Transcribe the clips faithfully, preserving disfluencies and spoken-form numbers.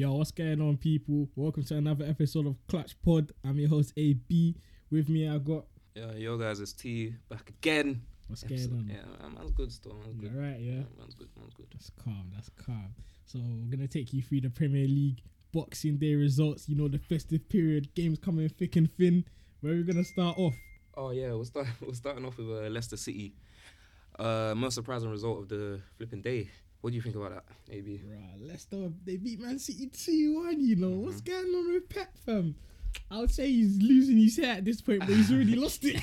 Yo, what's going on, people? Welcome to another episode of Clutch Pod. I'm your host, A B. With me, I got... Yo, yo guys, it's T, back again. What's episode. going on? Yeah, man's good still, man's good. All right, yeah? yeah? Man's good, man's good. That's calm, that's calm. So, we're going to take you through the Premier League Boxing Day results. You know, the festive period, games coming thick and thin. Where are we going to start off? Oh, yeah, we're, start, we're starting off with uh, Leicester City. Uh, most surprising result of the flipping day. What do you think about that, A B? Right, Leicester, they beat Man City two one, you know. Mm-hmm. What's going on with Pep, fam? I would say he's losing his hair at this point, but he's already lost it.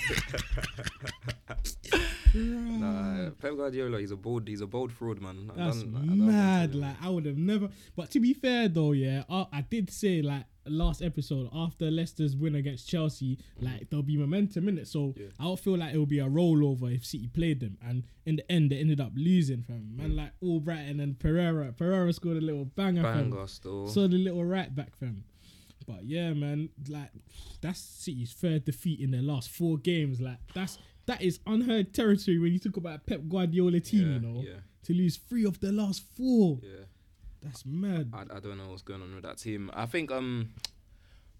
Nah, Pep Guardiola, he's a bold, he's a bold fraud, man. I That's done, mad, I like, I would have never... But to be fair, though, yeah, I, I did say, like, last episode, after Leicester's win against Chelsea, like, there'll be momentum in it, so yeah. I don't feel like it'll be a rollover if City played them, and in the end, they ended up losing, fam. Man, mm. like, all Brighton and Pereira. Pereira scored a little banger, fam. Banger still. So the little right back, fam. But yeah, man, like, that's City's third defeat in their last four games. Like, that's that is unheard territory when you talk about a Pep Guardiola team, yeah, you know, yeah. to lose three of the last four. Yeah. That's mad. I, I don't know what's going on with that team. I think um,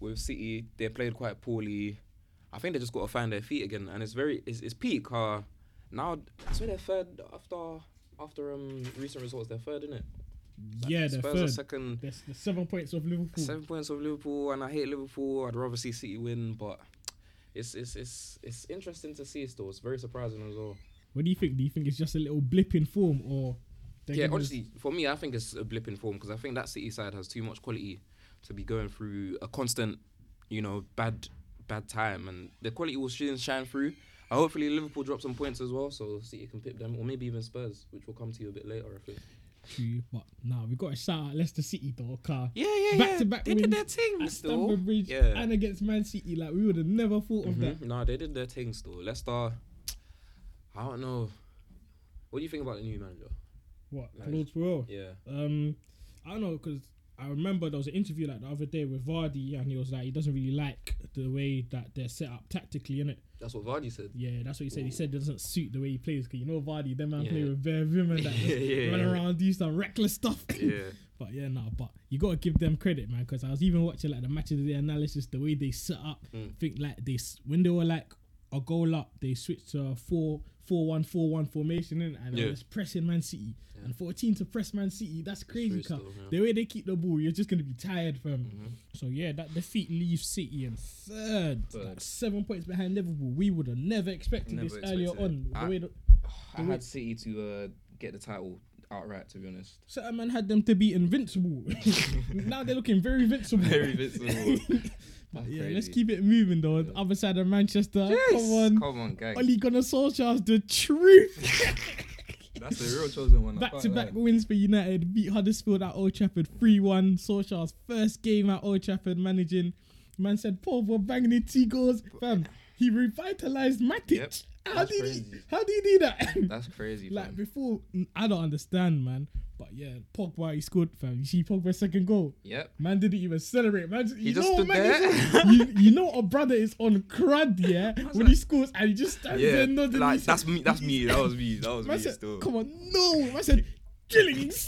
with City, they played quite poorly. I think they just got to find their feet again. And it's very, it's, it's peak. Uh, now, I swear they're third after after um recent results. They're third, innit? Like yeah, they're Spurs third. Are second. That's the seven points of Liverpool. Seven points of Liverpool, and I hate Liverpool. I'd rather see City win, but it's it's it's it's interesting to see still. It's very surprising as well. What do you think? Do you think it's just a little blip in form, or? Yeah, honestly, for me, I think it's a blip in form because I think that City side has too much quality to be going through a constant, you know, bad bad time, and the quality will shine through. Uh, hopefully, Liverpool drop some points as well, so City can pip them, or maybe even Spurs, which will come to you a bit later, I think. True, but nah, we got to shout out Leicester City though, car. Yeah, yeah, back yeah. to back they wins did their thing at Stamford Bridge yeah. and against Man City. Like we would have never thought mm-hmm. of that. Nah, they did their thing still. Leicester, I don't know. What do you think about the new manager? What like, Claude Puel? Yeah. Um, I don't know because I remember there was an interview like the other day with Vardy, and he was like he doesn't really like the way that they're set up tactically, innit? That's what Vardy said. Yeah, that's what he said. Ooh. He said it doesn't suit the way he plays because you know Vardy, them man yeah. play with bare vim and that, yeah, yeah, run yeah. around, do some reckless stuff. yeah. But yeah, no, nah, but you gotta give them credit, man, because I was even watching like the matches of the analysis, the way they set up. Mm. Think like they when they were like a goal up, they switched to a four. four one four one formation in and yeah. it's pressing Man City yeah. and fourteen to press Man City. That's crazy, cut. Yeah. The way they keep the ball, you're just gonna be tired, fam. Mm-hmm. So yeah, that defeat leaves City in third, like seven points behind Liverpool. We would have never expected never this expected earlier it. on. The I, way the, I the had way City to uh, get the title outright, to be honest. Certain man had them to be invincible. Now they're looking very invincible. Very invincible. But yeah, crazy. Let's keep it moving though. Yeah. Other side of Manchester. Yes. Come on. Come on, guys. Ole Gunnar Solskjaer's the truth. That's the real chosen one. Back to back wins for United. Beat Huddersfield at Old Trafford three one. Solskjaer's first game at Old Trafford managing. Man said Pogba banging in two goals. Fam, he revitalised Matic. Yep. How do, you, how do you do that? That's crazy. Like, fam. Before, I don't understand, man. But yeah, Pogba, he scored, fam. You see Pogba's second goal? Yep. Man didn't even celebrate. Man, he you just know stood man there. Is, you, you know a brother is on crud, yeah? When like, he scores and he just stands yeah, there and nodding. Like, that's me, that's me, that was me, that was man me said, still. Come on, no. I said, Killings.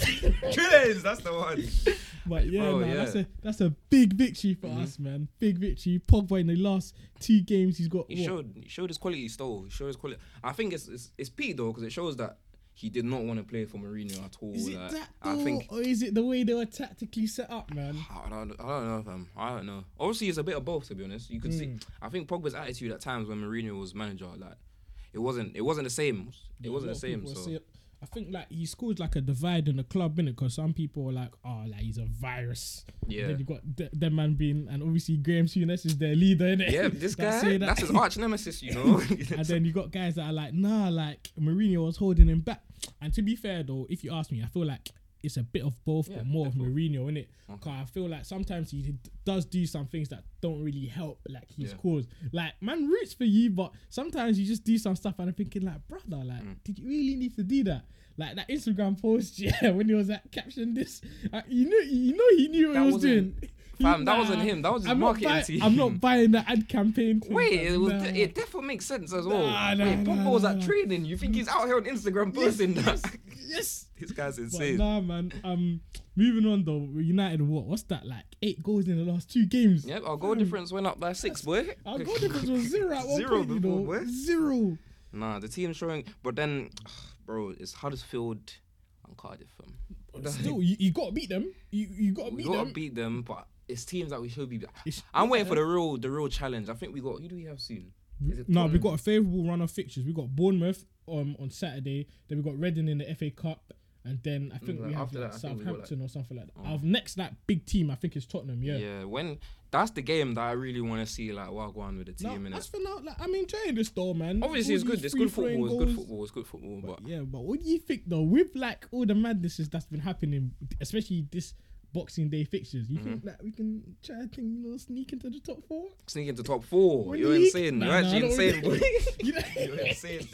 Killings, that's the one. But yeah, Bro, nah, yeah. that's a that's a big victory for mm-hmm. us, man. Big victory. Pogba in the last two games, he's got. He what? showed he showed his quality still. He showed his quality. I think it's it's, it's P though because it shows that he did not want to play for Mourinho at all. Is it like, that though, I think, or is it the way they were tactically set up, man? I don't I don't know, fam. I don't know. Obviously, it's a bit of both, to be honest. You can mm. see. I think Pogba's attitude at times when Mourinho was manager, like it wasn't it wasn't the same. It yeah, wasn't the same. So. I think like he scored like a divide in the club, innit? Because some people are like, oh, like he's a virus. Yeah. And then you got de- that man being, and obviously Graham Souness is their leader, innit? Yeah, this that guy, that. that's his arch nemesis, you know? And then you got guys that are like, nah, like Mourinho was holding him back. And to be fair though, if you ask me, I feel like it's a bit of both, yeah, but more definitely. of Mourinho, innit? Because okay. I feel like sometimes he d- does do some things that don't really help, like his yeah. cause. Like, man roots for you, but sometimes you just do some stuff and I'm thinking, like, brother, like, mm. did you really need to do that? Like, that Instagram post, yeah, when he was, like, captioning this, uh, you, knew, you know he knew what that he was doing. Fam, that nah, wasn't him. That was his I'm marketing buy- team. I'm not buying the ad campaign. Thing, Wait, it, was, nah. it definitely makes sense as well. Nah, nah, Wait, Pogba nah, was nah, at nah. training. You think he's out here on Instagram posting yes, that? Yes, yes. This guy's insane. But nah, man. Um, moving on though. United, what? What's that like? Eight goals in the last two games. Yep, our goal um, difference went up by six, boy. Our goal difference was zero at one zero point. Before, you know? boy. Zero. Nah, the team's showing. But then, bro, it's Huddersfield and Cardiff. Um, Still, you, you gotta beat them. You you gotta beat them. You gotta beat them, but. It's teams that we should be. I'm waiting for the real, the real challenge. I think we got. Who do we have soon? No, we got a favourable run of fixtures. We got Bournemouth um, on Saturday. Then we got Reading in the F A Cup, and then I think like we have like that, Southampton like, or something like that. Um, Our next like big team, I think, is Tottenham. Yeah. Yeah. When that's the game that I really want to see, like what go on with the team. No, that's for now. Like, I'm enjoying this though, man. Obviously, all it's good. It's good football. Goals. It's good football. It's good football. But, but yeah, but what do you think though? With like all the madnesses that's been happening, especially this. Boxing Day fixtures. You mm-hmm. think that we can try to think, you know, sneak into the top four? Sneak into top four. Win you're league? insane. Nah, you're nah, actually insane. Really. You're insane.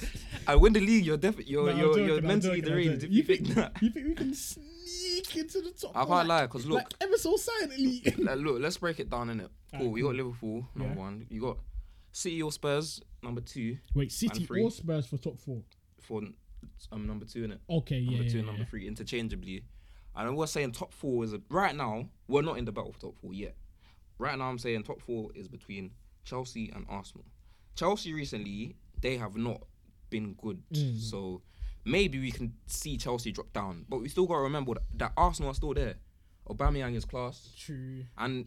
I win the league. You're definitely. You're nah, you're, joking, you're mentally deranged. You think that? You think we can sneak into the top? I four? can't lie, because look, like ever so silently. Like, look, let's break it down, innit? Cool. Right, we cool. got Liverpool number yeah. one. You got City or Spurs number two. Wait, City or Spurs for top four? For um number two, innit? Okay, yeah. Number two, and number three, interchangeably. And we're saying top four is, a, right now, we're not in the battle for top four yet. Right now, I'm saying top four is between Chelsea and Arsenal. Chelsea recently, they have not been good. Mm. So maybe we can see Chelsea drop down. But we still got to remember that, that Arsenal are still there. Aubameyang is class. True. And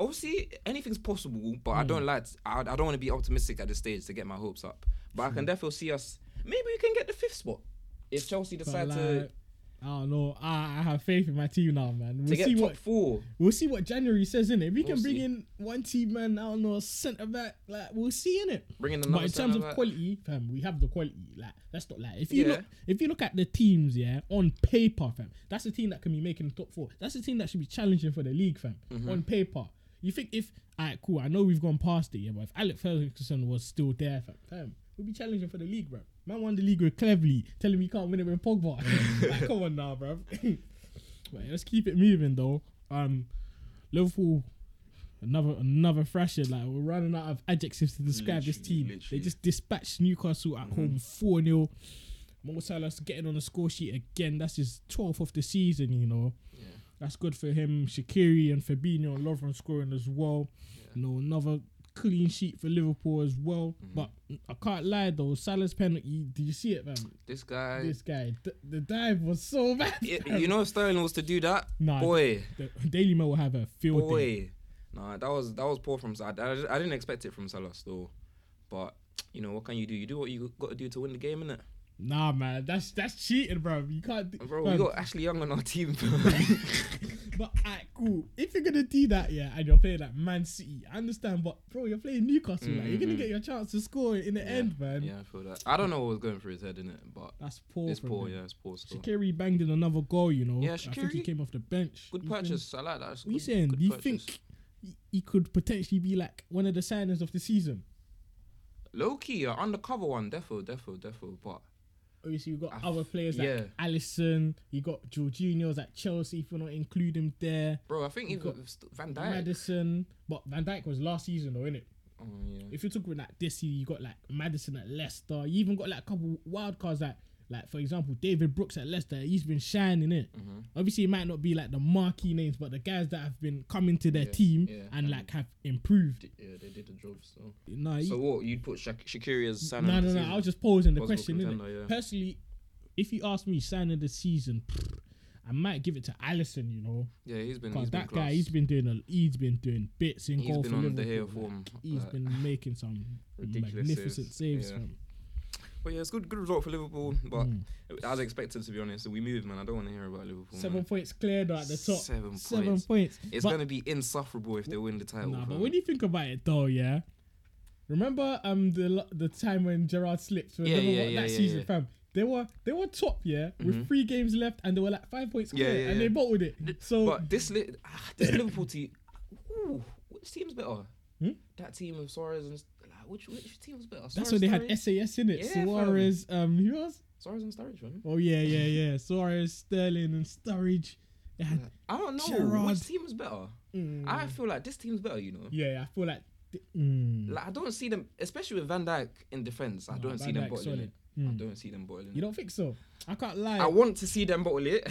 obviously, anything's possible, but mm. I don't like, to, I, I don't want to be optimistic at this stage to get my hopes up. But True. I can definitely see us, maybe we can get the fifth spot. If Chelsea decide like, to... I don't know. I, I have faith in my team now, man. We'll to get see top what four. We'll see what January says, innit? If we we'll can bring see. in one team, man, I don't know, centre back, like we'll see, innit? Bring in another. But in terms of quality, fam, we have the quality. Like that's not like if you yeah. look if you look at the teams, yeah, on paper, fam, that's the team that can be making the top four. That's the team that should be challenging for the league, fam. Mm-hmm. On paper. You think if alright, cool, I know we've gone past it, yeah, but if Alex Ferguson was still there, fam, fam, we'd be challenging for the league, bro. Man won the league with cleverly, telling me he can't win it with Pogba. Like, come on now, bruv. Right, let's keep it moving though. Um, Liverpool, another another thrasher. Like we're running out of adjectives to describe literally, this team. Literally. They just dispatched Newcastle at mm-hmm. home four nil. Mo Salah's getting on the score sheet again. That's his twelfth of the season, you know. Yeah. That's good for him. Shaqiri and Fabinho and Lovren scoring as well. Yeah. You know, another clean sheet for Liverpool as well, mm-hmm. but I can't lie though. Salah's penalty, did you see it, man? This guy, this guy, th- the dive was so bad. It, you know, if Sterling was to do that, nah, boy, the, the Daily Mail will have a field boy. Day. Nah, that was that was poor from Salah. I, I didn't expect it from Salah still, but you know what can you do? You do what you got to do to win the game, innit? Nah, man, that's that's cheating, bro. You can't, do, bro. Man. We got Ashley Young on our team, bro. But alright, cool. If you're gonna do that, yeah, and you're playing like Man City, I understand. But bro, you're playing Newcastle. Mm-hmm. Like you're gonna get your chance to score in the yeah. end, man. Yeah, I feel that. I don't know what was going through his head, innit? But that's poor. It's poor, him. yeah, it's poor. Score. Shaqiri banged in another goal, you know. Yeah, Shaqiri. I think he came off the bench. Good you purchase. Think, I like that. It's what good, you saying? Do you purchase. think he could potentially be like one of the signings of the season? Low key, an undercover one, defo, defo, defo, but. Obviously, you've got I other players f- like yeah. Alisson. You got Jorginho's at Chelsea, if you not include him there. Bro, I think you've got Van Dijk. Madison. But Van Dijk was last season, though, innit? Oh, yeah. If you're talking like this year, you got like Madison at Leicester. You even got like a couple wild cards that, like, for example, David Brooks at Leicester. He's been shining, innit? Mm-hmm. Obviously, it might not be like the marquee names, but the guys that have been coming to their yeah, team yeah, and, and like have improved. D- yeah, they did the job, so. No, so you, what, you'd put Shaq- Shaqiri as signing No, no, no, season. I was just posing the Possible question, innit? Yeah. Personally, if you ask me signing the season, pfft, I might give it to Alisson, you know? Yeah, he's been Because that been guy, class. he's been doing a, he's been doing bits in he's goal for Liverpool. He's been on the hair form. He's like, been making some magnificent saves, saves yeah. from But yeah, it's good, good result for Liverpool. But mm. as expected, to be honest, we moved, man. I don't want to hear about Liverpool. Seven man. points cleared at the top. Seven, Seven points. points. It's but gonna be insufferable if w- they win the title. Nah, but when you think about it, though, yeah. Remember, um, the the time when Gerrard slipped. Yeah, yeah, yeah, that yeah, season, yeah. fam. They were they were top, yeah, with mm-hmm. three games left, and they were like five points clear, yeah, yeah, yeah. and they bottled it. So, but this li- ah, this Liverpool team, ooh, which team's better? Hmm? That team of Suarez and like, which which team was better? Suarez That's when they had S A S in it. Yeah, Suarez, fam. um, who else? Suarez and Sturridge, man. Oh yeah, yeah, yeah. Suarez, Sterling, and Sturridge. They had I don't know Gerrard. Which team was better. Mm. I feel like this team's better, you know. Yeah, I feel like. Th- mm. Like I don't see them, especially with Van Dijk in defence. I, no, mm. I don't see them bottling it. I don't see them bottling it. You don't think so? I can't lie. I want to see them bottle it.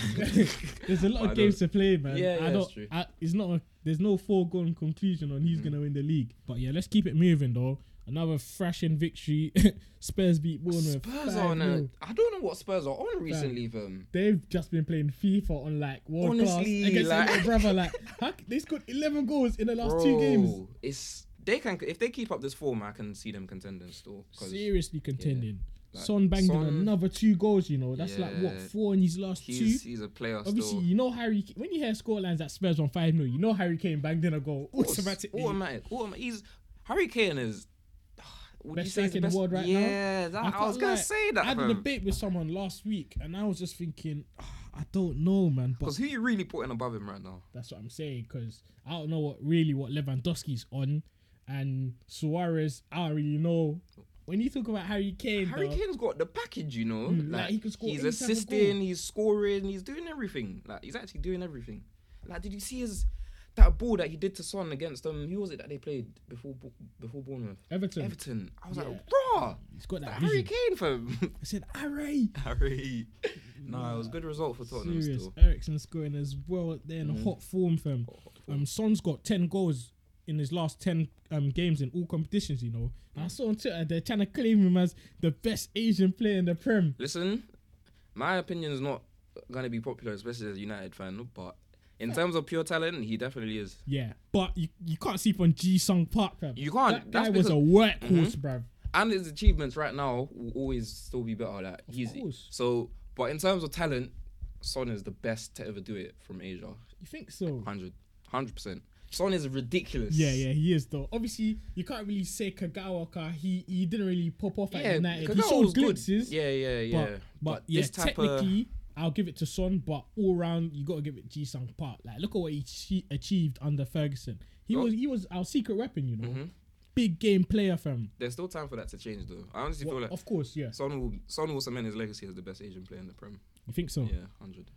There's a lot but of games to play, man. Yeah, yeah I don't, that's true. I, it's not. A, there's no foregone conclusion on who's mm. gonna win the league. But yeah, let's keep it moving though. Another thrashing victory. Spurs beat Bournemouth. Spurs are on a, I don't know what Spurs are on recently, like, them. They've just been playing FIFA on like world Honestly, class against like, their brother. Like, how, they scored eleven goals in the last bro, two games. It's they can if they keep up this form, I can see them contending still. Seriously contending. Yeah, like, Son banged Son, in another two goals. You know that's yeah, like what four in his last he's, two. He's a player. Obviously, still. you know Harry. When you hear scorelines that Spurs on five nil, you know Harry Kane banged in a goal automatically. Automatic. Automatic. He's Harry Kane is. Would best you say in the world right yeah, now? Yeah, I, I was going like, to say that, I had a debate with someone last week, and I was just thinking, oh, I don't know, man. Because who you really putting above him right now? That's what I'm saying, because I don't know what really what Lewandowski's on, and Suarez, I don't really know. When you talk about Harry Kane, Harry though, Kane's got the package, you know? Mm, like, like, he can score he's assisting, he's scoring, he's doing everything. Like, he's actually doing everything. Like, did you see his... that ball that he did to Son against them, um, who was it that they played before before Bournemouth? Everton. Everton. I was yeah. like, bruh, he's got that Harry Kane fam. I said, Harry. Harry. No, nah, it was a good result for Tottenham Serious. still. Eriksen scoring as well. They're in mm. hot form, fam. Hot, hot form. Um, Son's got ten goals in his last ten um, games in all competitions, you know. Mm. I saw on Twitter they're trying to claim him as the best Asian player in the Prem. Listen, my opinion's not going to be popular, especially as a United fan, but... in terms of pure talent, he definitely is. Yeah, but you, you can't see from Ji-Sung Park, bruv. You can't. That guy was a workhorse, mm-hmm. bruv. And his achievements right now will always still be better. Like of he's course. So, but in terms of talent, Son is the best to ever do it from Asia. You think so? one hundred percent Son is ridiculous. Yeah, yeah, he is though. Obviously, you can't really say Kagawa ka. He he didn't really pop off at yeah, United. He showed glimpses. Good. Yeah, yeah, yeah. But, but, but yeah, this type technically. Of I'll give it to Son, but all round you gotta give it to Ji-Sung Park. Like, look at what he che- achieved under Ferguson. He oh. was he was our secret weapon, you know. Mm-hmm. Big game player, fam. There's still time for that to change, though. I honestly well, feel like, of course, yeah. Son will Son will cement his legacy as the best Asian player in the Prem. You think so? Yeah, hundred.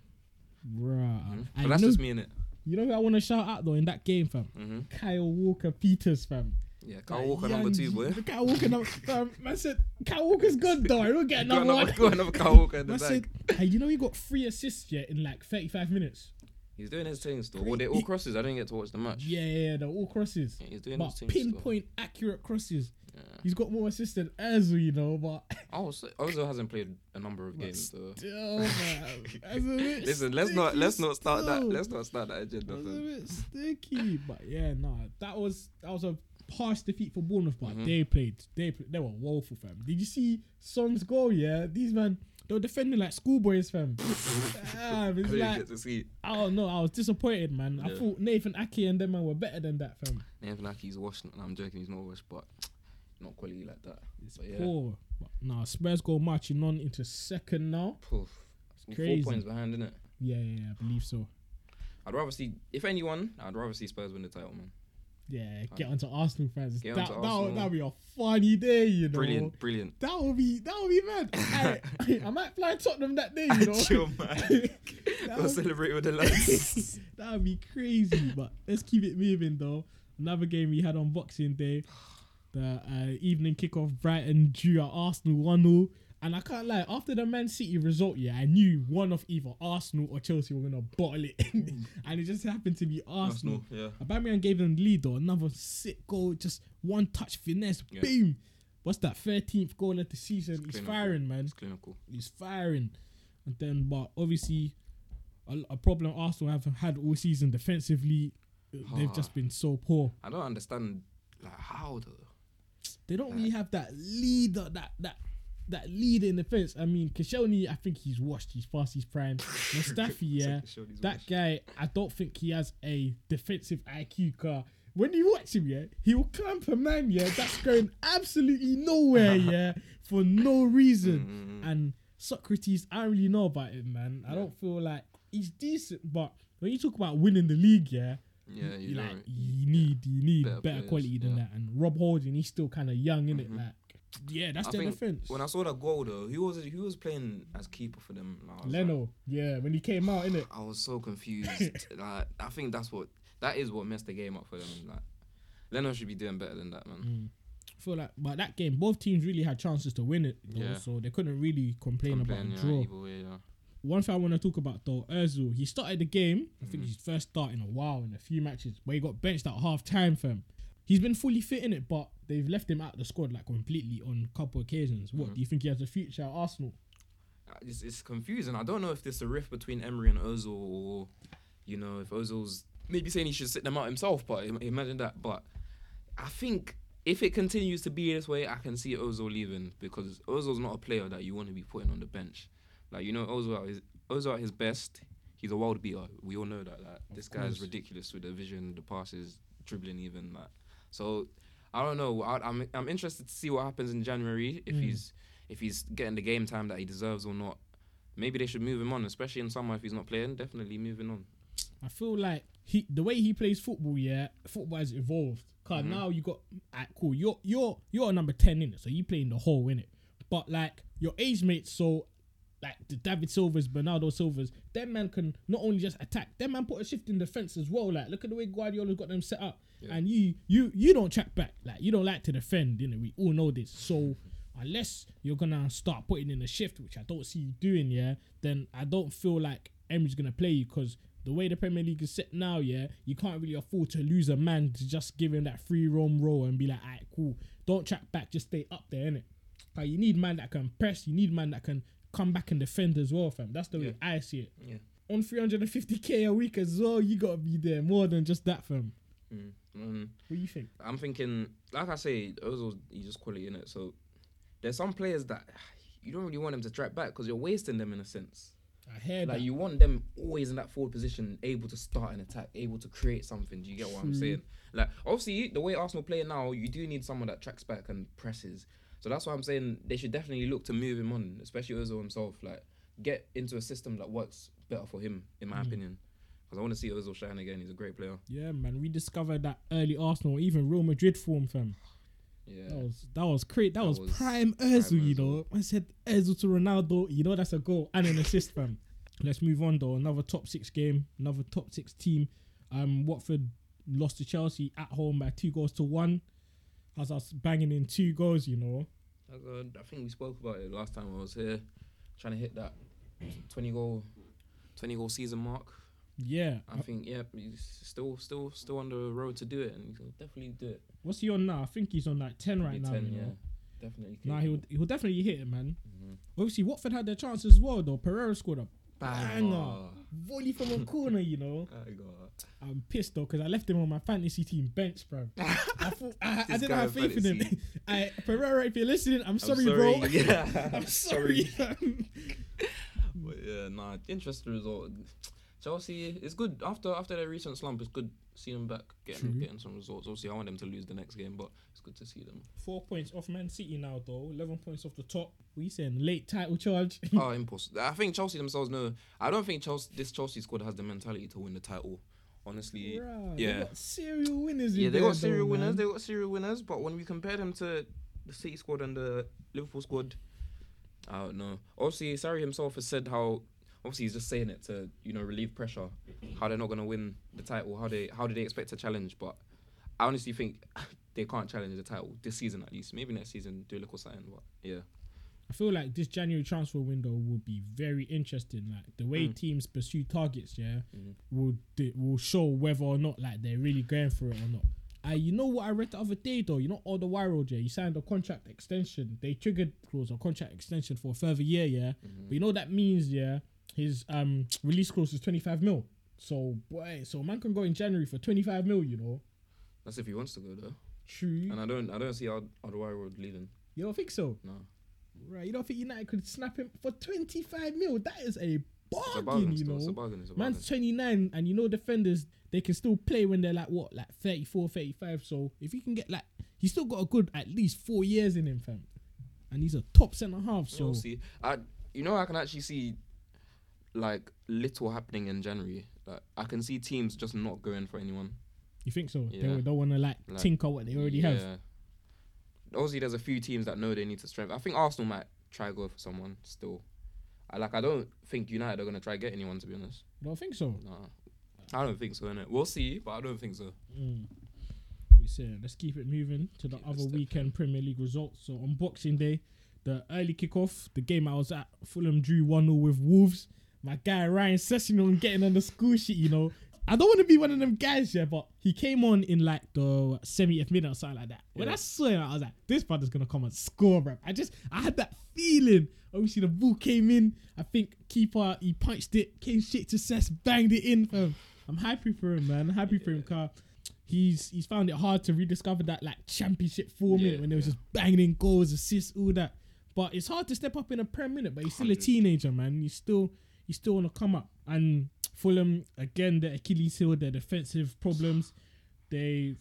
Right. Mm-hmm. But that's know, just me, innit? You know who I want to shout out though in that game, fam? Mm-hmm. Kyle Walker-Peters, fam. Yeah, Kyle like, Walker number two, boy. Kyle Walker number um, Man said, Kyle Walker's good, though. I don't get another got another, one. Another Kyle Walker in the man said, hey, you know he got three assists yet yeah, in like thirty-five minutes He's doing his thing still. Well, they're all crosses. I didn't get to watch the match. Yeah, yeah, they're all crosses. Yeah, he's doing but his thing pinpoint still. Accurate crosses. Yeah. He's got more assists than Ozil, you know, but... Ozil oh, hasn't played a number of games, though. Still, man. Listen, let's not, let's not start that. Let's not start that agenda. That's a bit sticky. But yeah, no, nah, that was that was a... harsh defeat for Bournemouth, but mm-hmm. they played. They they were woeful, fam. Did you see Son's goal? Yeah, these man they were defending like schoolboys, fam. Damn, it's like, I don't know. I was disappointed, man. Yeah. I thought Nathan Ake and them man were better than that, fam. Nathan Ake's washed. No, I'm joking. He's not washed, but not quality like that. It's but yeah. poor. But nah, Spurs go marching on into second now. Poof. It's crazy. Four points behind, isn't it? Yeah, yeah, yeah, I believe so. I'd rather see if anyone. I'd rather see Spurs win the title, man. Yeah, get onto Arsenal fans. That that that'll be a funny day, you know. Brilliant, brilliant. That will be that will be mad. I, I might fly Tottenham that day, you know. Chill, man. We'll celebrate with the lads. That would be crazy, but let's keep it moving though. Another game we had on Boxing Day, the uh, evening kickoff. Brighton drew at Arsenal one nil And I can't lie, after the Man City result, yeah, I knew one of either Arsenal or Chelsea were going to bottle it. And it just happened to be Arsenal. Arsenal yeah. Aubameyang gave them the lead, though. Another sick goal, just one-touch finesse. Yeah. Boom! What's that, thirteenth goal of the season? It's He's clinical. firing, man. It's clinical. He's firing. And then, but obviously, a, a problem Arsenal have had all season defensively. Huh. They've just been so poor. I don't understand like how, though. They don't like, really have that leader, that... that that leader in the fence. I mean, Koscielny, I think he's washed. He's past his prime. Mustafi, yeah. Like that washed. guy, I don't think he has a defensive I Q, car. When you watch him, yeah, he'll clamp a man, yeah, that's going absolutely nowhere, yeah, for no reason. Mm-hmm. And Socrates, I don't really know about him, man. I yeah. don't feel like he's decent, but when you talk about winning the league, yeah, yeah, you, you like right. you need you need better, better quality than yeah. that. And Rob Holding, he's still kind of young, isn't mm-hmm. it? Like, yeah, that's I their defense. When I saw that goal, though, who was who was playing as keeper for them? Leno. Like, yeah, when he came out, innit? I was so confused. Like, I think that's what That is what messed the game up for them. Like, Leno should be doing better than that, man. Mm. I feel like, but that game, both teams really had chances to win it, though, yeah. so they couldn't really complain, complain about the yeah, draw. Either way, yeah. One thing I want to talk about, though, Ozil, he started the game, I think mm. his first start in a while, in a few matches, where he got benched at half-time, fam. He's been fully fit in it, but they've left him out of the squad, like, completely on a couple occasions. What, mm. do you think he has a future at Arsenal? It's, it's confusing. I don't know if there's a rift between Emery and Ozil, or, you know, if Ozil's maybe saying he should sit them out himself, but imagine that. But I think if it continues to be this way, I can see Ozil leaving, because Ozil's not a player that you want to be putting on the bench. Like, you know, Ozil is Ozil at his best. He's a world beater. We all know that. Like, this guy's ridiculous with the vision, the passes, dribbling, even like. So I don't know. I, I'm I'm interested to see what happens in January, if mm. he's if he's getting the game time that he deserves or not. Maybe they should move him on, especially in summer if he's not playing. Definitely moving on. I feel like he the way he plays football, yeah, football has evolved. Cause mm-hmm. now you got right, cool. You're you're you're a number ten in it, so you playing the whole in it. But like your age mates, so. Like the David Silvers, Bernardo Silvers, them man can not only just attack, them man put a shift in defense as well. Like, look at the way Guardiola's got them set up. Yeah. And you you you don't track back. Like, you don't like to defend, you know, we all know this. So unless you're gonna start putting in a shift, which I don't see you doing, yeah, then I don't feel like Emery's gonna play you, because the way the Premier League is set now, yeah, you can't really afford to lose a man to just give him that free roam roll and be like, alright, cool, don't track back, just stay up there, innit? Like, you need man that can press, you need man that can come back and defend as well, fam. That's the yeah. way I see it. Yeah. On three hundred fifty k a week as well, you gotta be there more than just that, fam. Mm. Mm. What do you think? I'm thinking, like I say, Ozil, you just quality in it. So there's some players that you don't really want them to track back because you're wasting them in a sense. I hear like, that. Like, you want them always in that forward position, able to start an attack, able to create something. Do you get what True. I'm saying? Like, obviously, the way Arsenal play now, you do need someone that tracks back and presses. So that's why I'm saying they should definitely look to move him on, especially Ozil himself. Like, get into a system that works better for him, in my mm. opinion. Because I want to see Ozil shine again. He's a great player. Yeah, man. We discovered that early Arsenal, even Real Madrid form, fam. Yeah. That was that was great. That, that was, was prime Ozil, you know. I said Ozil to Ronaldo, you know, that's a goal and an assist, fam. Let's move on, though. Another top six game, another top six team. Um, Watford lost to Chelsea at home by two goals to one. As I was banging in two goals, you know. I think we spoke about it last time I was here, trying to hit that twenty goal season mark. Yeah. I, I think, yeah, he's still still, still on the road to do it, and he'll definitely do it. What's he on now? I think he's on like ten right now. ten, you know? Yeah. Definitely. Nah, he'll, he'll definitely hit it, man. Mm-hmm. Obviously, Watford had their chance as well, though. Pereira scored a banger. Volley from a corner, you know. Oh, God. I'm pissed, though, because I left him on my fantasy team bench, bro. I thought I, I didn't have faith fantasy. in him. I, Pereira, if you're listening, I'm, I'm sorry, sorry, bro. Yeah. I'm sorry. sorry. But yeah, nah, interesting result. Chelsea, it's good. After after their recent slump, it's good seeing them back, getting, getting some results. Obviously, I want them to lose the next game, but it's good to see them. Four points off Man City now, though. eleven points off the top. What are you saying? Late title charge? Oh, impossible. I think Chelsea themselves know. I don't think Chelsea, this Chelsea squad has the mentality to win the title. Honestly, Bruh, yeah. They got serial winners. Yeah, in they there got serial though, winners. Man. They got serial winners. But when we compare them to the City squad and the Liverpool squad, I don't know. Obviously, Sarri himself has said how. Obviously, he's just saying it to, you know, relieve pressure. How they're not going to win the title. How they how do they expect to challenge? But I honestly think they can't challenge the title this season, at least. Maybe next season, do a little sign. But yeah, I feel like this January transfer window will be very interesting. Like the way mm. teams pursue targets, yeah, mm. will d- will show whether or not like they're really going for it or not. Uh, you know what I read the other day, though? You know, Alderweireld, yeah? He signed a contract extension. They triggered clause or contract extension for a further year, yeah? Mm-hmm. But you know what that means, yeah? His um release clause is twenty-five mil. So, boy, so man can go in January for twenty-five mil, you know? That's if he wants to go, though. True. And I don't I don't see Alderweireld leaving. You don't think so? No. Right, you don't think United could snap him for twenty-five mil? That is a bargain, a bargain you know? It's a bargain, it's a bargain. Man's twenty-nine, and you know defenders, they can still play when they're like, what, like thirty-four, thirty-five. So if you can get like, he's still got a good at least four years in him, fam. And he's a top centre-half, so. We'll see. I, you know, I can actually see like little happening in January. Like I can see teams just not going for anyone. You think so? Yeah. They don't want to like, like tinker what they already yeah. have. Obviously, there's a few teams that know they need to strengthen. I think Arsenal might try to go for someone still. I, like, I don't think United are going to try to get anyone, to be honest. You don't think so? No. I don't think so, innit? We'll see, but I don't think so. Mm. So let's keep it moving to the okay, other weekend in. Premier League results. So on Boxing Day, the early kickoff, the game I was at, Fulham drew one nil with Wolves. My guy Ryan Sessegnon getting on the school sheet, you know. I don't want to be one of them guys, yeah, but he came on in like the seventieth minute or something like that. When yeah. I saw him, I was like, this brother's going to come and score, bro. I just, I had that feeling. Obviously, the ball came in. I think keeper, he punched it, came shit to Sess, banged it in. Um, I'm happy for him, man. I'm happy yeah. for him, Carl. He's he's found it hard to rediscover that like championship form yeah, when they yeah. was just banging in goals, assists, all that. But it's hard to step up in a Prem minute, but he's still a teenager, man. He's still he's still on the come up. And Fulham, again, their Achilles heel, their defensive problems. They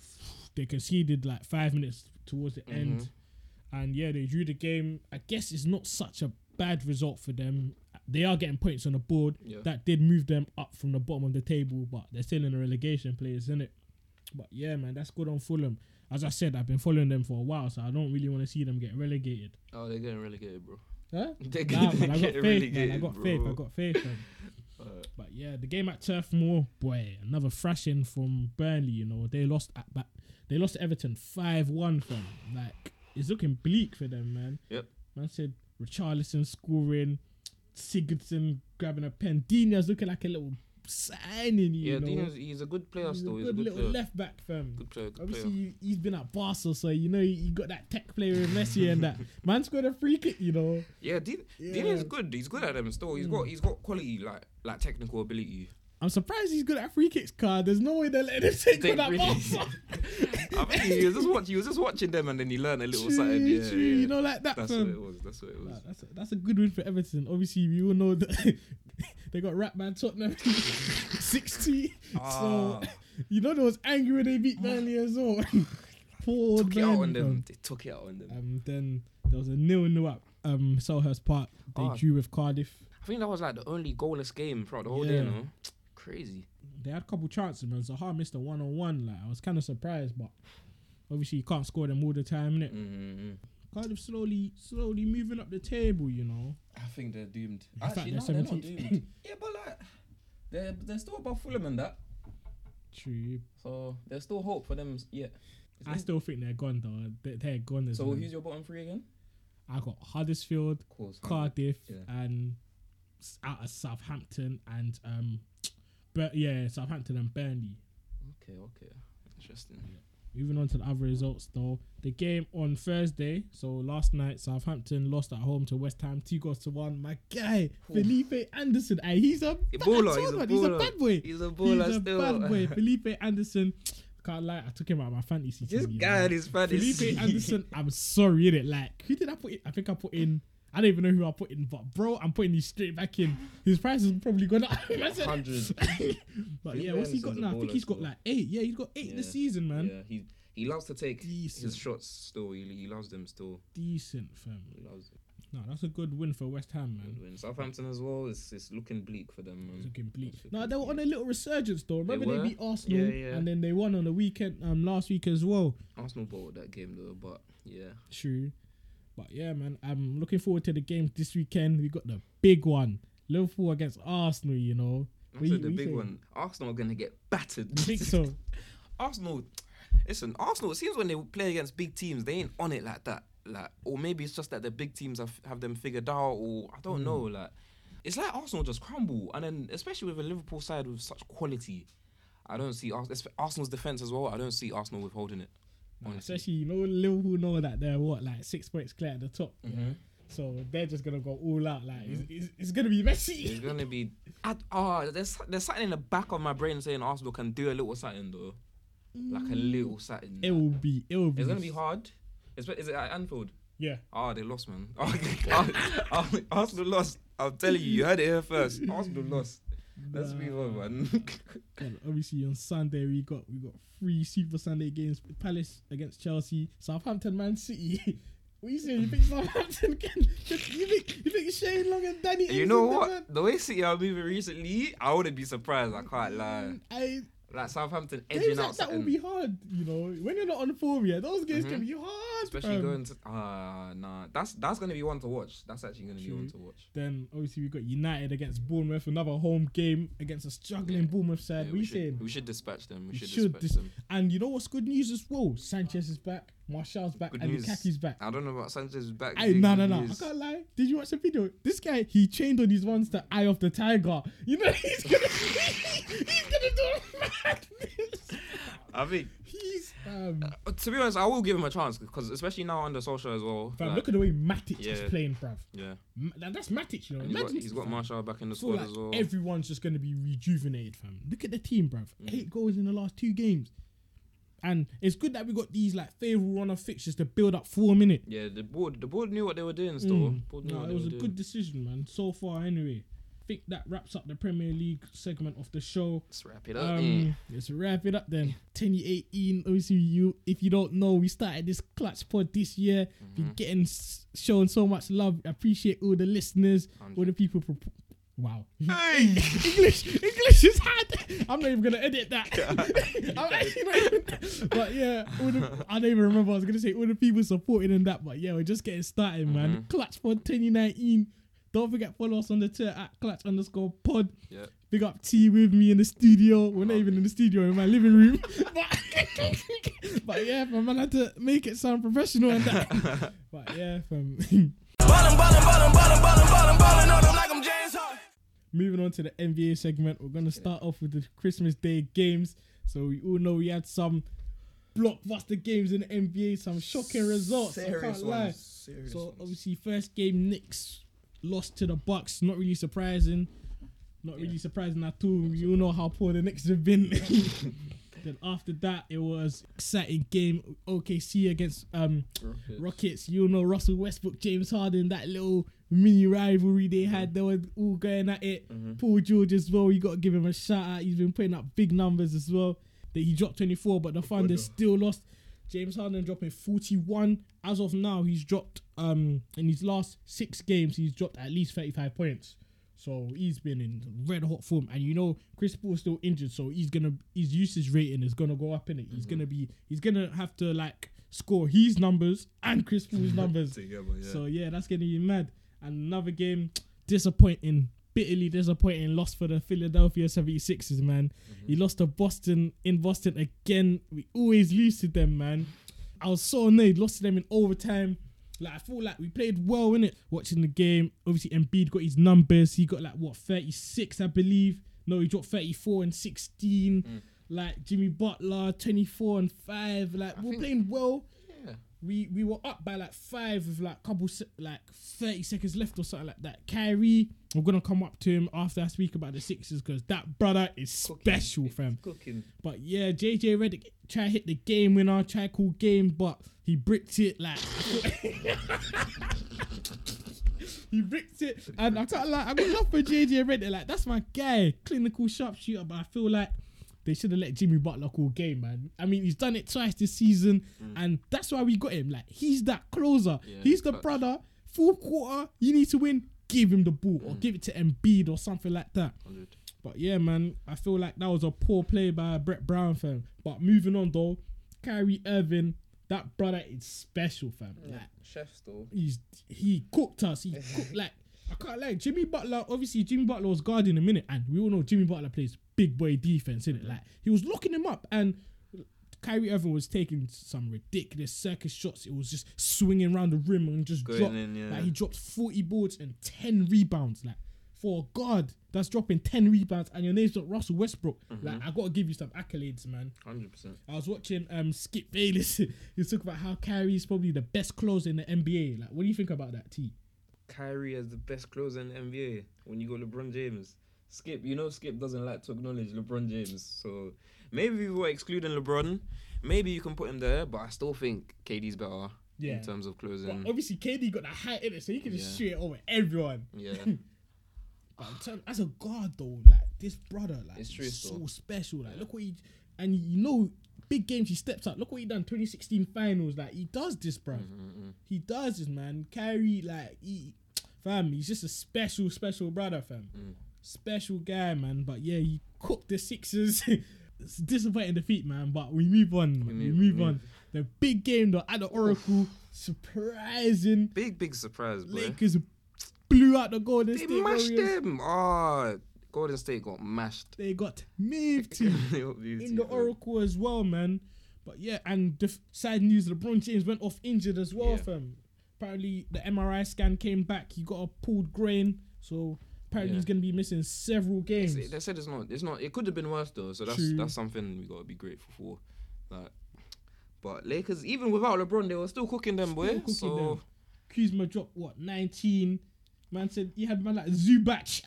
they conceded like five minutes towards the mm-hmm. end. And yeah, they drew the game. I guess it's not such a bad result for them. They are getting points on the board. Yeah. That did move them up from the bottom of the table, but they're still in the relegation place, isn't it? But yeah, man, that's good on Fulham. As I said, I've been following them for a while, so I don't really want to see them get relegated. Oh, they're getting relegated, bro. Huh? They're nah, man, I got faith, man. I got bro. faith. I got faith, man. uh, but yeah, the game at Turf Moor, boy, another thrashing from Burnley. You know, they lost at back. They lost to Everton five one. Fam, like it's looking bleak for them, man. Yep. Man said Richarlison scoring, Sigurdsson grabbing a pen. Dina's looking like a little. Signing, you yeah, know. Yeah, he's a good player still. He's a good, he's a good little player. Left back, fam. Good player, good Obviously, player. You, he's been at Barca, so you know you, you got that tech player in Messi and that. Man scored a free kick, you know. Yeah, Dina yeah. is good. He's good at them still. He's mm. got he's got quality, like like technical ability. I'm surprised he's good at free kicks, Carl. There's no way they're letting him take one at Barca. I mean, he was just watch, he was just watching them, and then he learned a little true, something. Yeah, true. Yeah. You know, like that. That's fam. what it was. That's what it was. Nah, that's a, that's a good win for Everton. Obviously, we all know that. They got Ratman Tottenham sixty. Ah. So, you know, they was angry when they beat Burnley as well. Poor took Burnley, it out on them. Bro. They took it out on them. Um, then there was a nil-nil at um, Selhurst Park. They ah. drew with Cardiff. I think that was like the only goalless game throughout the whole yeah. day, no? Crazy. They had a couple chances, man. Zaha missed a one-on-one. Like, I was kind of surprised, but obviously you can't score them all the time, innit? Mm-hmm. Cardiff slowly, slowly moving up the table, you know. I think they're doomed. In Actually, fact, they're no, seventeenth. They're not doomed. Yeah, but like, they're, they're still above Fulham and that. True. So, there's still hope for them, yeah. Is I still think they're gone, though. They're, they're gone. As so, well. Who's your bottom three again? I got Huddersfield, course, Cardiff, yeah. and out of Southampton and, um, but yeah, Southampton and Burnley. Okay, okay. Interesting. Yeah. Moving on to the other results, though. The game on Thursday, so last night, Southampton lost at home to West Ham, two goals to one. My guy, oh. Felipe Anderson. Ay, he's a bad baller, he's, a he's a bad boy. He's a baller he's a still. Bad boy. Felipe Anderson. Can't lie, I took him out of my fantasy team. This guy and his fantasy. Felipe Anderson, I'm sorry, innit? Like, who did I put in? I think I put in... I don't even know who I put in, but bro, I'm putting you straight back in. His price has probably gone up. Hundreds. But yeah, what's he got now? I think he's got like eight. Yeah, he's got eight yeah. this season, man. Yeah, he he loves to take Decent. his shots still. He, he loves them still. Decent, fam. He loves them. No, that's a good win for West Ham, man. Good win. Southampton as well. It's it's looking bleak for them, man. It's looking bleak. It's looking no, they were on a little resurgence though. Remember they, they beat Arsenal yeah, yeah. and then they won on the weekend um last week as well. Arsenal bottled that game though, but yeah. True. But yeah, man, I'm looking forward to the games this weekend. We got the big one, Liverpool against Arsenal. You know, that's you, the big saying? one. Arsenal are gonna get battered. I think so. Arsenal, listen, Arsenal. It seems when they play against big teams, they ain't on it like that. Like, or maybe it's just that the big teams have have them figured out, or I don't mm. know. Like, it's like Arsenal just crumble, and then especially with a Liverpool side with such quality, I don't see Ars- Arsenal's defense as well. I don't see Arsenal withholding it. Nah, especially, you know, Liverpool know that they're what, like six points clear at the top. Mm-hmm. Yeah? So they're just going to go all out. Like, mm-hmm. it's, it's, it's going to be messy. It's going to be. At, oh, there's, there's something in the back of my brain saying Arsenal can do a little something, though. Mm. Like a little something. It will be. It will be. It's going to be hard. Is, is it at Anfield? Yeah. Oh, they lost, man. Oh, Arsenal lost. I'm telling you, you heard it here first. Arsenal lost. Let's move on, man. Well, obviously, on Sunday we got we got three Super Sunday games: Palace against Chelsea, Southampton, Man City. What you saying? You think Southampton can? You think you think Shane Long and Danny? You know what? The way City are moving recently, I wouldn't be surprised. I can't lie. I Like Southampton edging out. Like that will be hard, you know. When you're not on form yet, those games mm-hmm. can be hard. Especially um, going to ah uh, nah, that's that's gonna be one to watch. That's actually gonna true. be one to watch. Then obviously we've got United against Bournemouth, another home game against a struggling yeah. Bournemouth side. Yeah, what are you should, saying? We should dispatch them. We, we should, should dispatch dis- them. And you know what's good news as well? Sanchez is back. Martial's back good and news. Lukaku's back. I don't know about Sanchez's back. I, no, no, no. I can't lie. Did you watch the video? This guy, he chained on his ones to Eye of the Tiger. You know, he's going to he's gonna do madness. I think... He's... Um, uh, to be honest, I will give him a chance because especially now under Solskjaer as well. Bruv, like, look at the way Matic yeah. is playing, bruv. Yeah. Ma- that's Matic, you know. He's got, he's got Martial back in the squad like as well. Everyone's just going to be rejuvenated, fam. Look at the team, bruv. Mm. Eight goals in the last two games. And it's good that we got these like favourable runner fixtures to build up for a minute. Yeah, the board the board knew what they were doing still. Mm. No, it was a doing. good decision, man. So far, anyway. I think that wraps up the Premier League segment of the show. Let's wrap it up. Um, mm. Let's wrap it up then. twenty eighteen, obviously, you if you don't know, we started this Clutch Pod this year. Mm-hmm. Been getting s- shown so much love. I appreciate all the listeners, one hundred all the people... Pro- Wow. Hey. English English is hard. I'm not even going to edit that. I'm actually not even, but yeah, all the, I don't even remember. I was going to say all the people supporting and that. But yeah, we're just getting started, mm-hmm. man. Clutch Pod twenty nineteen. Don't forget, follow us on the Twitter at clutch underscore pod. Yep. Big up T with me in the studio. We're not even in the studio, in my living room. but, but yeah, man, I had to make it sound professional and that. But yeah, from... ballin', ballin', ballin', ballin', ballin', ballin', ballin' on them like I'm James Harden. Moving on to the N B A segment, we're going to start yeah. off with the Christmas Day games. So we all know we had some blockbuster games in the N B A, some shocking results. Serious I can't ones. lie. Serious so ones. Obviously first game, Knicks lost to the Bucks. Not really surprising. Not yeah. really surprising at all. We all know how poor the Knicks have been. Then after that, it was exciting game. O K C against um, Rockets. Rockets. You know, Russell Westbrook, James Harden, that little mini rivalry they mm-hmm. had. They were all going at it. Mm-hmm. Paul George as well. You got to give him a shout out. He's been putting up big numbers as well. That he dropped twenty-four, but the Thunder still lost. James Harden dropping forty-one. As of now, he's dropped um in his last six games. He's dropped at least thirty-five points. So he's been in red hot form, and you know Chris Paul's still injured, so he's gonna his usage rating is gonna go up, innit? He's mm-hmm. gonna be he's gonna have to like score his numbers and Chris Paul's numbers. Together, yeah. So yeah, that's gonna be mad. And another game, disappointing, bitterly disappointing loss for the Philadelphia seventy-sixers, man. Mm-hmm. He lost to Boston in Boston again. We always lose to them, man. I was so annoyed, lost to them in overtime. Like, I feel like we played well, innit? Watching the game, obviously Embiid got his numbers. He got, like, what, thirty-six, I believe. No, he dropped thirty-four and sixteen. Mm. Like, Jimmy Butler, twenty-four and five. Like, I we're playing well. Yeah. We we were up by, like, five with, like, couple se- like thirty seconds left or something like that. Kyrie, we're going to come up to him after I speak about the Sixers because that brother is cooking. special, fam. Cooking. But, yeah, J J Redick try hit the game winner, try cool game, but... He bricked it like he bricked it, and I can't like I got love for J J Redick. Like that's my guy, clinical sharpshooter. But I feel like they should have let Jimmy Butler call game, man. I mean, he's done it twice this season, mm. and that's why we got him. Like he's that closer. Yeah, he's the clutch. brother. Full quarter, you need to win. Give him the ball, mm. or give it to Embiid or something like that. one hundred. But yeah, man, I feel like that was a poor play by Brett Brown, fam. But moving on though, Kyrie Irving. That brother is special, fam. Yeah, like, chef though. He's he cooked us. He cooked like I can't lie. Jimmy Butler, obviously Jimmy Butler was guarding him, innit? And we all know Jimmy Butler plays big boy defense, innit? Like he was locking him up, and Kyrie Irving was taking some ridiculous circus shots. It was just swinging around the rim and just dropped. Yeah. Like he dropped forty boards and ten rebounds, like. For a guard that's dropping ten rebounds and your name's not Russell Westbrook. Mm-hmm. Like, I got to give you some accolades, man. one hundred percent. I was watching um, Skip Bayless. He was talking about how Kyrie's probably the best closer in the N B A. Like, what do you think about that, T? Kyrie is the best closer in the N B A when you got LeBron James. Skip, you know Skip doesn't like to acknowledge LeBron James. So, maybe we were excluding LeBron. Maybe you can put him there, but I still think K D's better yeah. in terms of closing. But obviously, K D got the height in it, so he can just yeah. shoot it over everyone. Yeah. Turn, as a guard though, like this brother, like it's true, so though. special. Like yeah. look what he and you know, big games he steps up. Look what he done twenty sixteen finals. Like he does this, bro. Mm-hmm. He does this, man. Kyrie, like he, fam, he's just a special, special brother, fam. Mm. Special guy, man. But yeah, he cooked the Sixers. It's a disappointing defeat, man, but we move on. We move, we move we on. Move. The big game, though, at the Oracle. Surprising. Big, big surprise, bro. Lakers blew out the Golden they State They mashed Warriors. them. Oh, Golden State got mashed. They got moved to in the Oracle as well, man. But yeah, and the sad news, LeBron James went off injured as well, yeah. fam. Apparently, the M R I scan came back. He got a pulled groin, so apparently yeah. he's going to be missing several games. They said it's not. It's not. It could have been worse, though, so that's True. that's something we got to be grateful for. Like, but Lakers, even without LeBron, they were still cooking them, boy. Still cooking so them. Kuzma dropped, what, nineteen? Man said he had man like Zubac.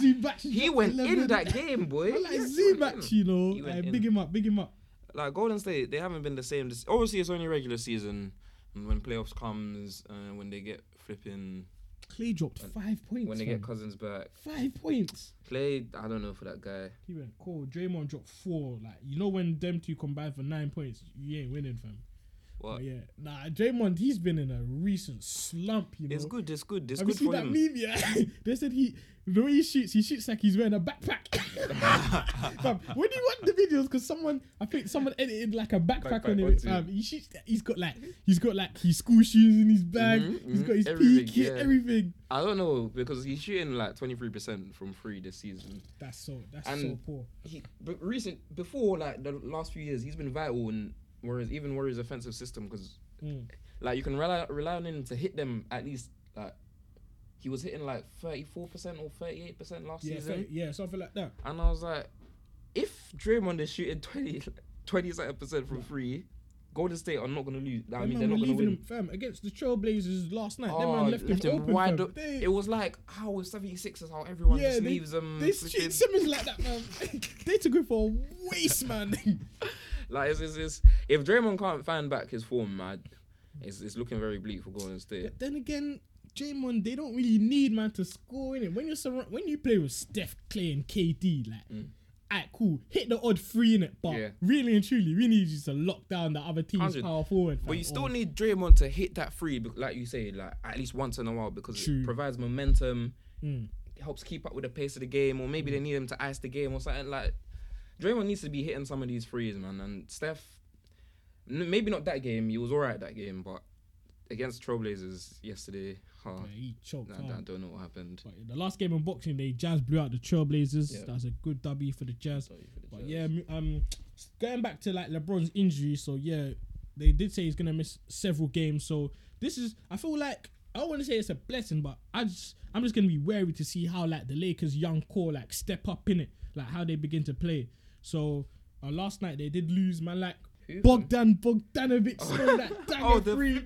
Zubac. He went eleven in that game, boy. Man like yeah, Zubac, you know. Like, big him up, big him up. Like, Golden State, they haven't been the same. This, obviously, it's only regular season. And when playoffs comes, uh, when they get flipping... Clay dropped when, five points. When they man. get Cousins back. Five points. Clay, I don't know for that guy. He went cold. Draymond dropped four. Like, you know when them two combine for nine points, you ain't winning, fam. What? But yeah. Nah, Draymond, he's been in a recent slump, you know. It's good, it's good, it's Have good for him. Have you seen that meme, yeah? They said he... The way he shoots, he shoots like he's wearing a backpack. um, when you watch the videos, because someone, I think someone edited like a backpack, backpack on him. Um, he shoots, he's got like, he's got like his school shoes in his bag. Mm-hmm, he's got his everything, peak, yeah. everything. I don't know, because he's shooting like twenty-three percent from free this season. That's so, that's and so poor. He, but recent, before like the last few years, he's been vital in Warriors, even Warriors offensive system, because mm. like you can rely, rely on him to hit them at least like, he was hitting like thirty-four percent or thirty-eight percent last yeah, season. Yeah, something like that. And I was like, if Draymond is shooting twenty-seven percent from free, Golden State are not going to lose. I mean, they're not going to win. Them, fam, against the Trailblazers last night, oh, them man left, left him open, wide fam. They, it was like, how with seventy-sixers, how everyone yeah, just they, leaves them. They treat Simmons like that, man. They took it for a waste, man. Like, it's, it's, it's, if Draymond can't find back his form, man, it's, it's looking very bleak for Golden State. But then again, Draymond, they don't really need man to score in it. When you sur- when you play with Steph, Clay, and K D, like, mm. alright, cool, hit the odd three in it, but yeah. really and truly, we need you to lock down the other team's one hundred power forward. But like, you still oh. need Draymond to hit that three, like you say, like at least once in a while, because True. it provides momentum, mm. it helps keep up with the pace of the game, or maybe mm. they need him to ice the game or something. Like, Draymond needs to be hitting some of these threes, man. And Steph, maybe not that game. He was alright that game, but against Trailblazers yesterday. Huh. Yeah, he choked. Nah, I don't know what happened. But in the last game on Boxing Day, Jazz blew out the Trailblazers. Yep. That was a good W for the Jazz. For the but Jazz. yeah, um, going back to like LeBron's injury, so yeah, they did say he's gonna miss several games. So this is, I feel like, I don't want to say it's a blessing, but I just, I'm just gonna be wary to see how like the Lakers' young core like step up in it, like how they begin to play. So uh, last night they did lose, man. Like. Bogdan Bogdanovic oh. stole that dagger oh, free.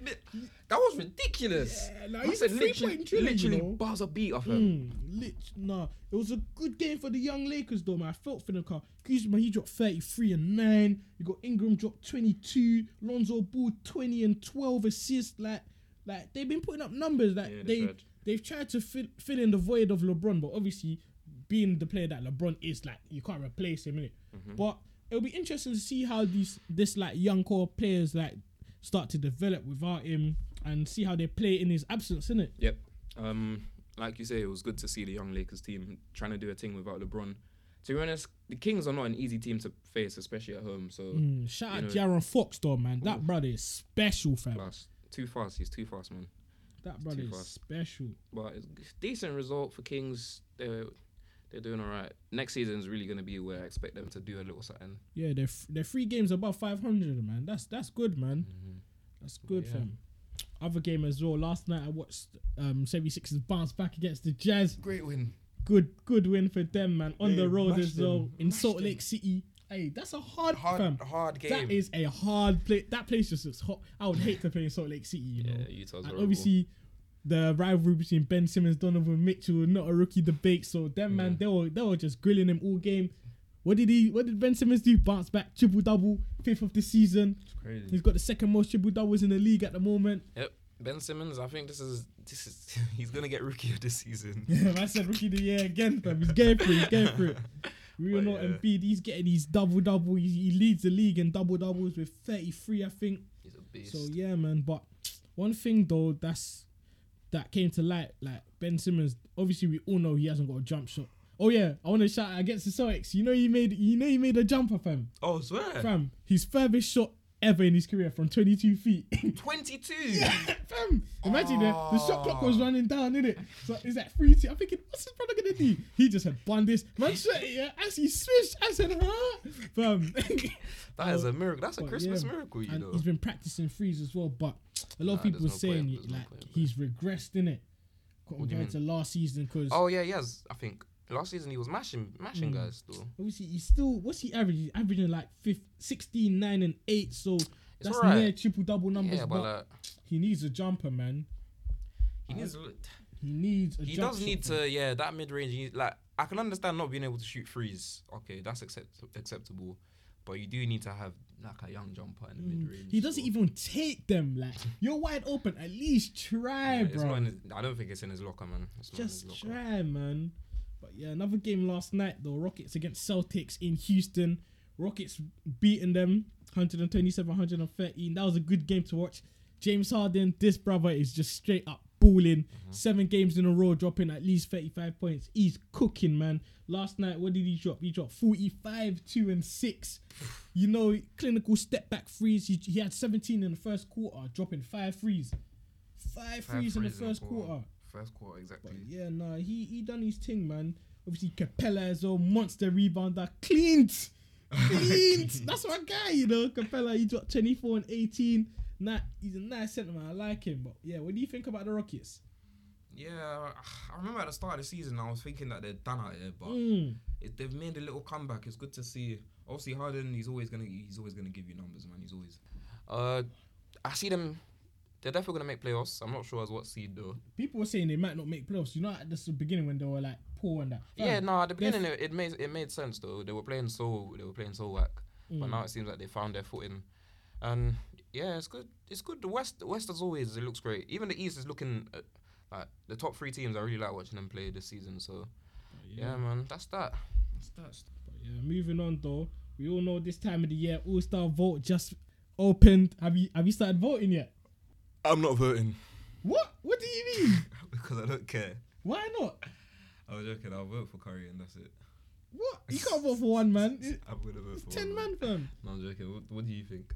That was ridiculous. Yeah, nah, he's literally, literally you know? bars a beat off him. Mm, lit, nah, it was a good game for the young Lakers though, man. I felt for the car. Kuzma, he dropped thirty-three and nine. You got Ingram dropped twenty-two. Lonzo Ball twenty and twelve assists. Like, like they've been putting up numbers. Like yeah, they, they've, they've tried to fill, fill in the void of LeBron, but obviously being the player that LeBron is, like you can't replace him, innit? Mm-hmm. But it'll be interesting to see how these this like young core players like start to develop without him and see how they play in his absence, innit? Yep. Um, like you say, it was good to see the young Lakers team trying to do a thing without LeBron. To be honest, the Kings are not an easy team to face, especially at home. So mm, shout out De'Aaron Fox though, man. That ooh. brother is special, fam. Plus, too fast. He's too fast, man. That He's brother is fast. special. But it's a decent result for Kings. They're, They're doing all right. Next season is really going to be where I expect them to do a little something. Yeah, they're, f- they're three games above five hundred, man. That's that's good, man. Mm-hmm. That's good, yeah. fam. Other game as well. Last night I watched um, seventy-sixers bounce back against the Jazz. Great win. Good good win for them, man. On they the road as well. Them. In rushed Salt Lake them. City. Hey, that's a hard, hard, fam. hard game. That is a hard play. That place just looks hot. I would hate to play in Salt Lake City, you yeah, know. Utah's and horrible. Obviously... The rivalry between Ben Simmons, Donovan Mitchell, not a rookie debate. So them yeah. man, they were they were just grilling him all game. What did he? What did Ben Simmons do? Bounce back, triple double, fifth of the season. It's crazy. He's got the second most triple doubles in the league at the moment. Yep, Ben Simmons. I think this is this is he's gonna get rookie of the season. Yeah, I said rookie of the year again, fam. He's going for it. He's going for it. Real not yeah. Embiid. He's getting his double double. He, he leads the league in double doubles with thirty-three, I think. He's a beast. So yeah, man. But one thing though, that's. that came to light, like Ben Simmons, obviously we all know he hasn't got a jump shot, Oh yeah, I want to shout out against the Celtics. You know he made, you know he made a jumper, fam. Oh, swear. Fam, his furthest shot ever in his career from twenty-two feet. twenty-two? Yeah, fam. Imagine oh. it. The shot clock was running down, innit? So it's like three two. I'm thinking, what's this brother gonna do? He just had bun this. Man, shot it, yeah, as he swished, I said, huh? Fam. That is a miracle. That's but a Christmas yeah, miracle, you and know. He's been practicing threes as well, but a lot nah, of people were no saying it, like no he's regressed, innit? Compared to last season, because oh yeah, he has. I think last season he was mashing, mashing mm. guys. Still, obviously he's still. What's he average? He's averaging like fifteen, sixteen, nine, and eight. So it's that's right. near triple double numbers. Yeah, but, but like, he needs a jumper, man. He needs. Uh, he needs. A he jump does shot, need man. to. Yeah, that mid range. Like I can understand not being able to shoot threes. Okay, that's accept acceptable. But you do need to have like a young jumper in the mm. mid range. He doesn't so. even take them. Like you're wide open. At least try, yeah, bro. His, I don't think it's in his locker, man. It's Just locker. try, man. But yeah, another game last night though. Rockets against Celtics in Houston. Rockets beating them one twenty-seven, one thirteen. That was a good game to watch. James Harden, this brother is just straight up balling. Mm-hmm. Seven games in a row, dropping at least thirty-five points. He's cooking, man. Last night, what did he drop? He dropped forty-five, two, and six. You know, clinical step back threes. He, he had seventeen in the first quarter, dropping five threes. Five, five threes in the first in the quarter. quarter. First quarter, exactly. But yeah, nah, he, he done his thing, man. Obviously, Capella as well, monster rebounder. Cleaned! Cleaned! That's my guy, you know. Capella, he dropped twenty-four and eighteen. Nah, he's a nice sentiment. I like him. But yeah, what do you think about the Rockets? Yeah, I remember at the start of the season, I was thinking that they're done out here, but mm. it, they've made a little comeback. It's good to see. Obviously, Harden, he's always gonna he's always gonna give you numbers, man. He's always. Uh, I see them. They're definitely gonna make playoffs. I'm not sure as what seed though. People were saying they might not make playoffs. You know, at the beginning when they were like poor and that. Fam, yeah, no, at the beginning it, it made it made sense though. They were playing so they were playing so whack, mm. but now it seems like they found their footing, and yeah, it's good. It's good. The West, the West as always, it looks great. Even the East is looking. Uh, Like the top three teams, I really like watching them play this season. So, yeah. yeah, man, that's that. That's that. But yeah, moving on though. We all know this time of the year, All Star Vote just opened. Have you Have you started voting yet? I'm not voting. What? What do you mean? Because I don't care. Why not? I was joking. I'll vote for Curry and that's it. What? You can't vote for one man. It, I'm gonna vote it's for ten one man, fam. No, I'm joking. What, what do you think?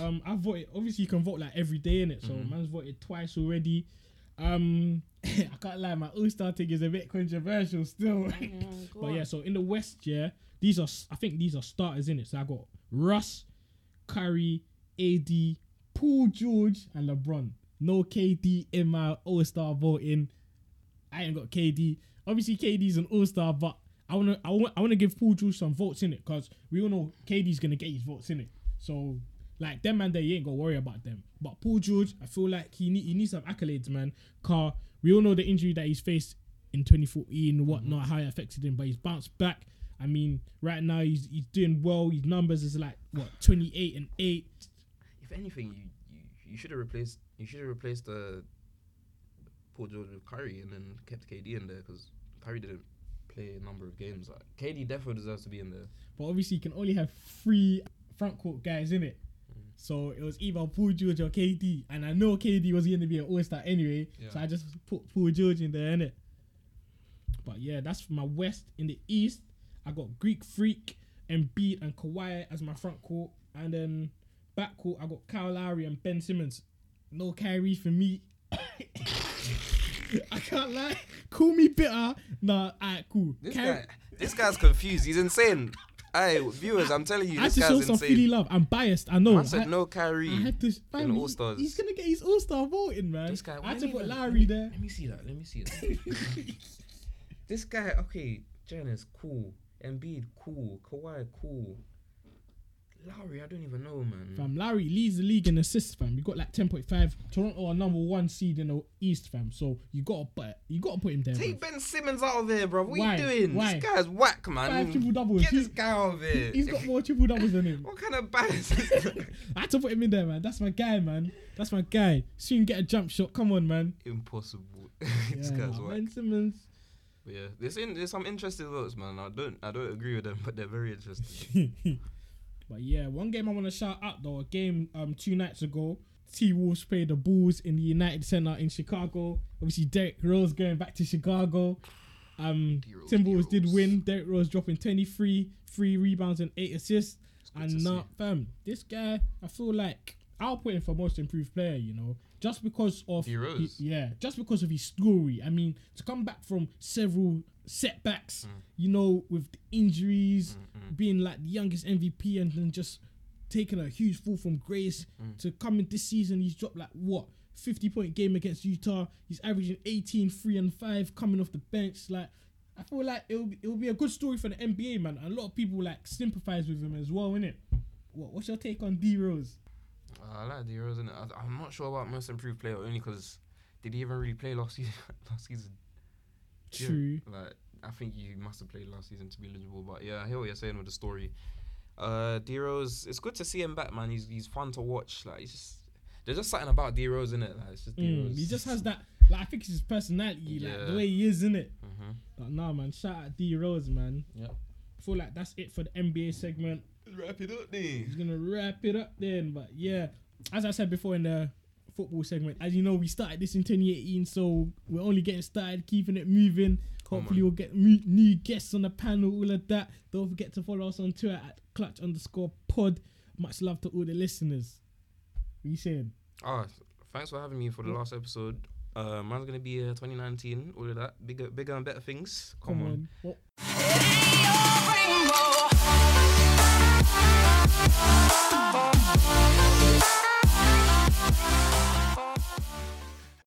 Um, I voted. Obviously, you can vote like every day in it. So, mm-hmm. man's voted twice already. Um, I can't lie, my All-Star thing is a bit controversial still. Know, but yeah, so in the West, yeah, these are, I think these are starters in it. So I got Russ, Curry, A D, Paul George, and LeBron. No K D in my All-Star voting. I ain't got K D. Obviously, K D's an All-Star, but I wanna, I want, I wanna give Paul George some votes in it because we all know K D's gonna get his votes in it. So. Like, them man there, you ain't got to worry about them. But Paul George, I feel like he need, he needs some accolades, man. Car, we all know the injury that he's faced in twenty fourteen and whatnot, mm-hmm. how it affected him, but he's bounced back. I mean, right now, he's he's doing well. His numbers is like, what, twenty-eight and eight. If anything, you you, you should have replaced, you should have replaced uh, Paul George with Curry and then kept K D in there because Curry didn't play a number of games. Like, K D definitely deserves to be in there. But obviously, you can only have three front court guys, innit? So it was either Paul George or K D. And I know K D was going to be an All-Star anyway. Yeah. So I just put Paul George in there, innit? But yeah, that's my West. In the East, I got Greek Freak, Embiid and Kawhi as my front court. And then back court, I got Kyle Lowry and Ben Simmons. No Kyrie for me. I can't lie. Call me bitter. Nah, alright, cool. This, Ky- guy, this guy's confused. He's insane. Hey, viewers, I, I'm telling you, I this guy's insane. I should show some Philly love. I'm biased, I know. I said I, no Kyrie I had to, man, in All-Stars. He, he's going to get his All-Star voting, man. This guy, I had to put Larry there. Let me see that, let me see that. This guy, okay, Giannis, cool. Embiid, cool. Kawhi, cool. Lowry, I don't even know, man. Fam, Lowry leads the league in assists, fam. You got like ten point five. Toronto are number one seed in the East, fam. So you gotta put you gotta put him there. Take bro. Ben Simmons out of there, bro. What Why? are you doing? Why? This guy's whack, man. Five triple doubles. Get he, this guy out of here. He's got more triple doubles than him. What kind of bias is that? I had to put him in there, man. That's my guy, man. That's my guy. Soon get a jump shot. Come on, man. Impossible. This yeah, guy's nah, whack. Ben Simmons. But yeah, there's in, there's some interesting votes, man. I don't I don't agree with them, but they're very interesting. But yeah, one game I want to shout out though, a game um two nights ago, T-Wolves played the Bulls in the United Center in Chicago. Obviously, Derrick Rose going back to Chicago. Um, Timberwolves did win. Derrick Rose dropping twenty-three, three rebounds and eight assists. And now, fam, this guy, I feel like I'll put him for most improved player, you know, just because of his, yeah, just because of his story. I mean, to come back from several setbacks, mm. you know, with the injuries, mm-hmm. being like the youngest M V P and then just taking a huge fall from grace mm. to coming this season, he's dropped like what? fifty point game against Utah. He's averaging eighteen, three and five coming off the bench. Like, I feel like it'll be, it'll be a good story for the N B A, man. And a lot of people like sympathize with him as well, innit? What, what's your take on D Rose? Uh, I like D Rose, and I'm not sure about most improved player only because did he even really play last season? last season, true. Yeah, like, I think he must have played last season to be eligible. But yeah, I hear what you're saying with the story. Uh, D Rose, it's good to see him back, man. He's he's fun to watch. Like, he's just. There's just something about D Rose, innit? Like, it's just D Rose. Mm, he just has that, like, I think it's his personality, yeah. like the way he is, innit? Mm-hmm. But nah, man, shout out D Rose, man. Yeah. I feel like that's it for the N B A segment. Wrap it up then. He's gonna wrap it up then. But yeah, as I said before in the football segment, as you know, we started this in twenty eighteen, so we're only getting started, keeping it moving. Hopefully, we'll get mo- new guests on the panel, all of that. Don't forget to follow us on Twitter at clutch underscore pod. Much love to all the listeners. What are you saying? Oh, thanks for having me for the last episode. Uh, mine's gonna be uh, twenty nineteen, all of that. Bigger, bigger and better things. Come, Come on. on.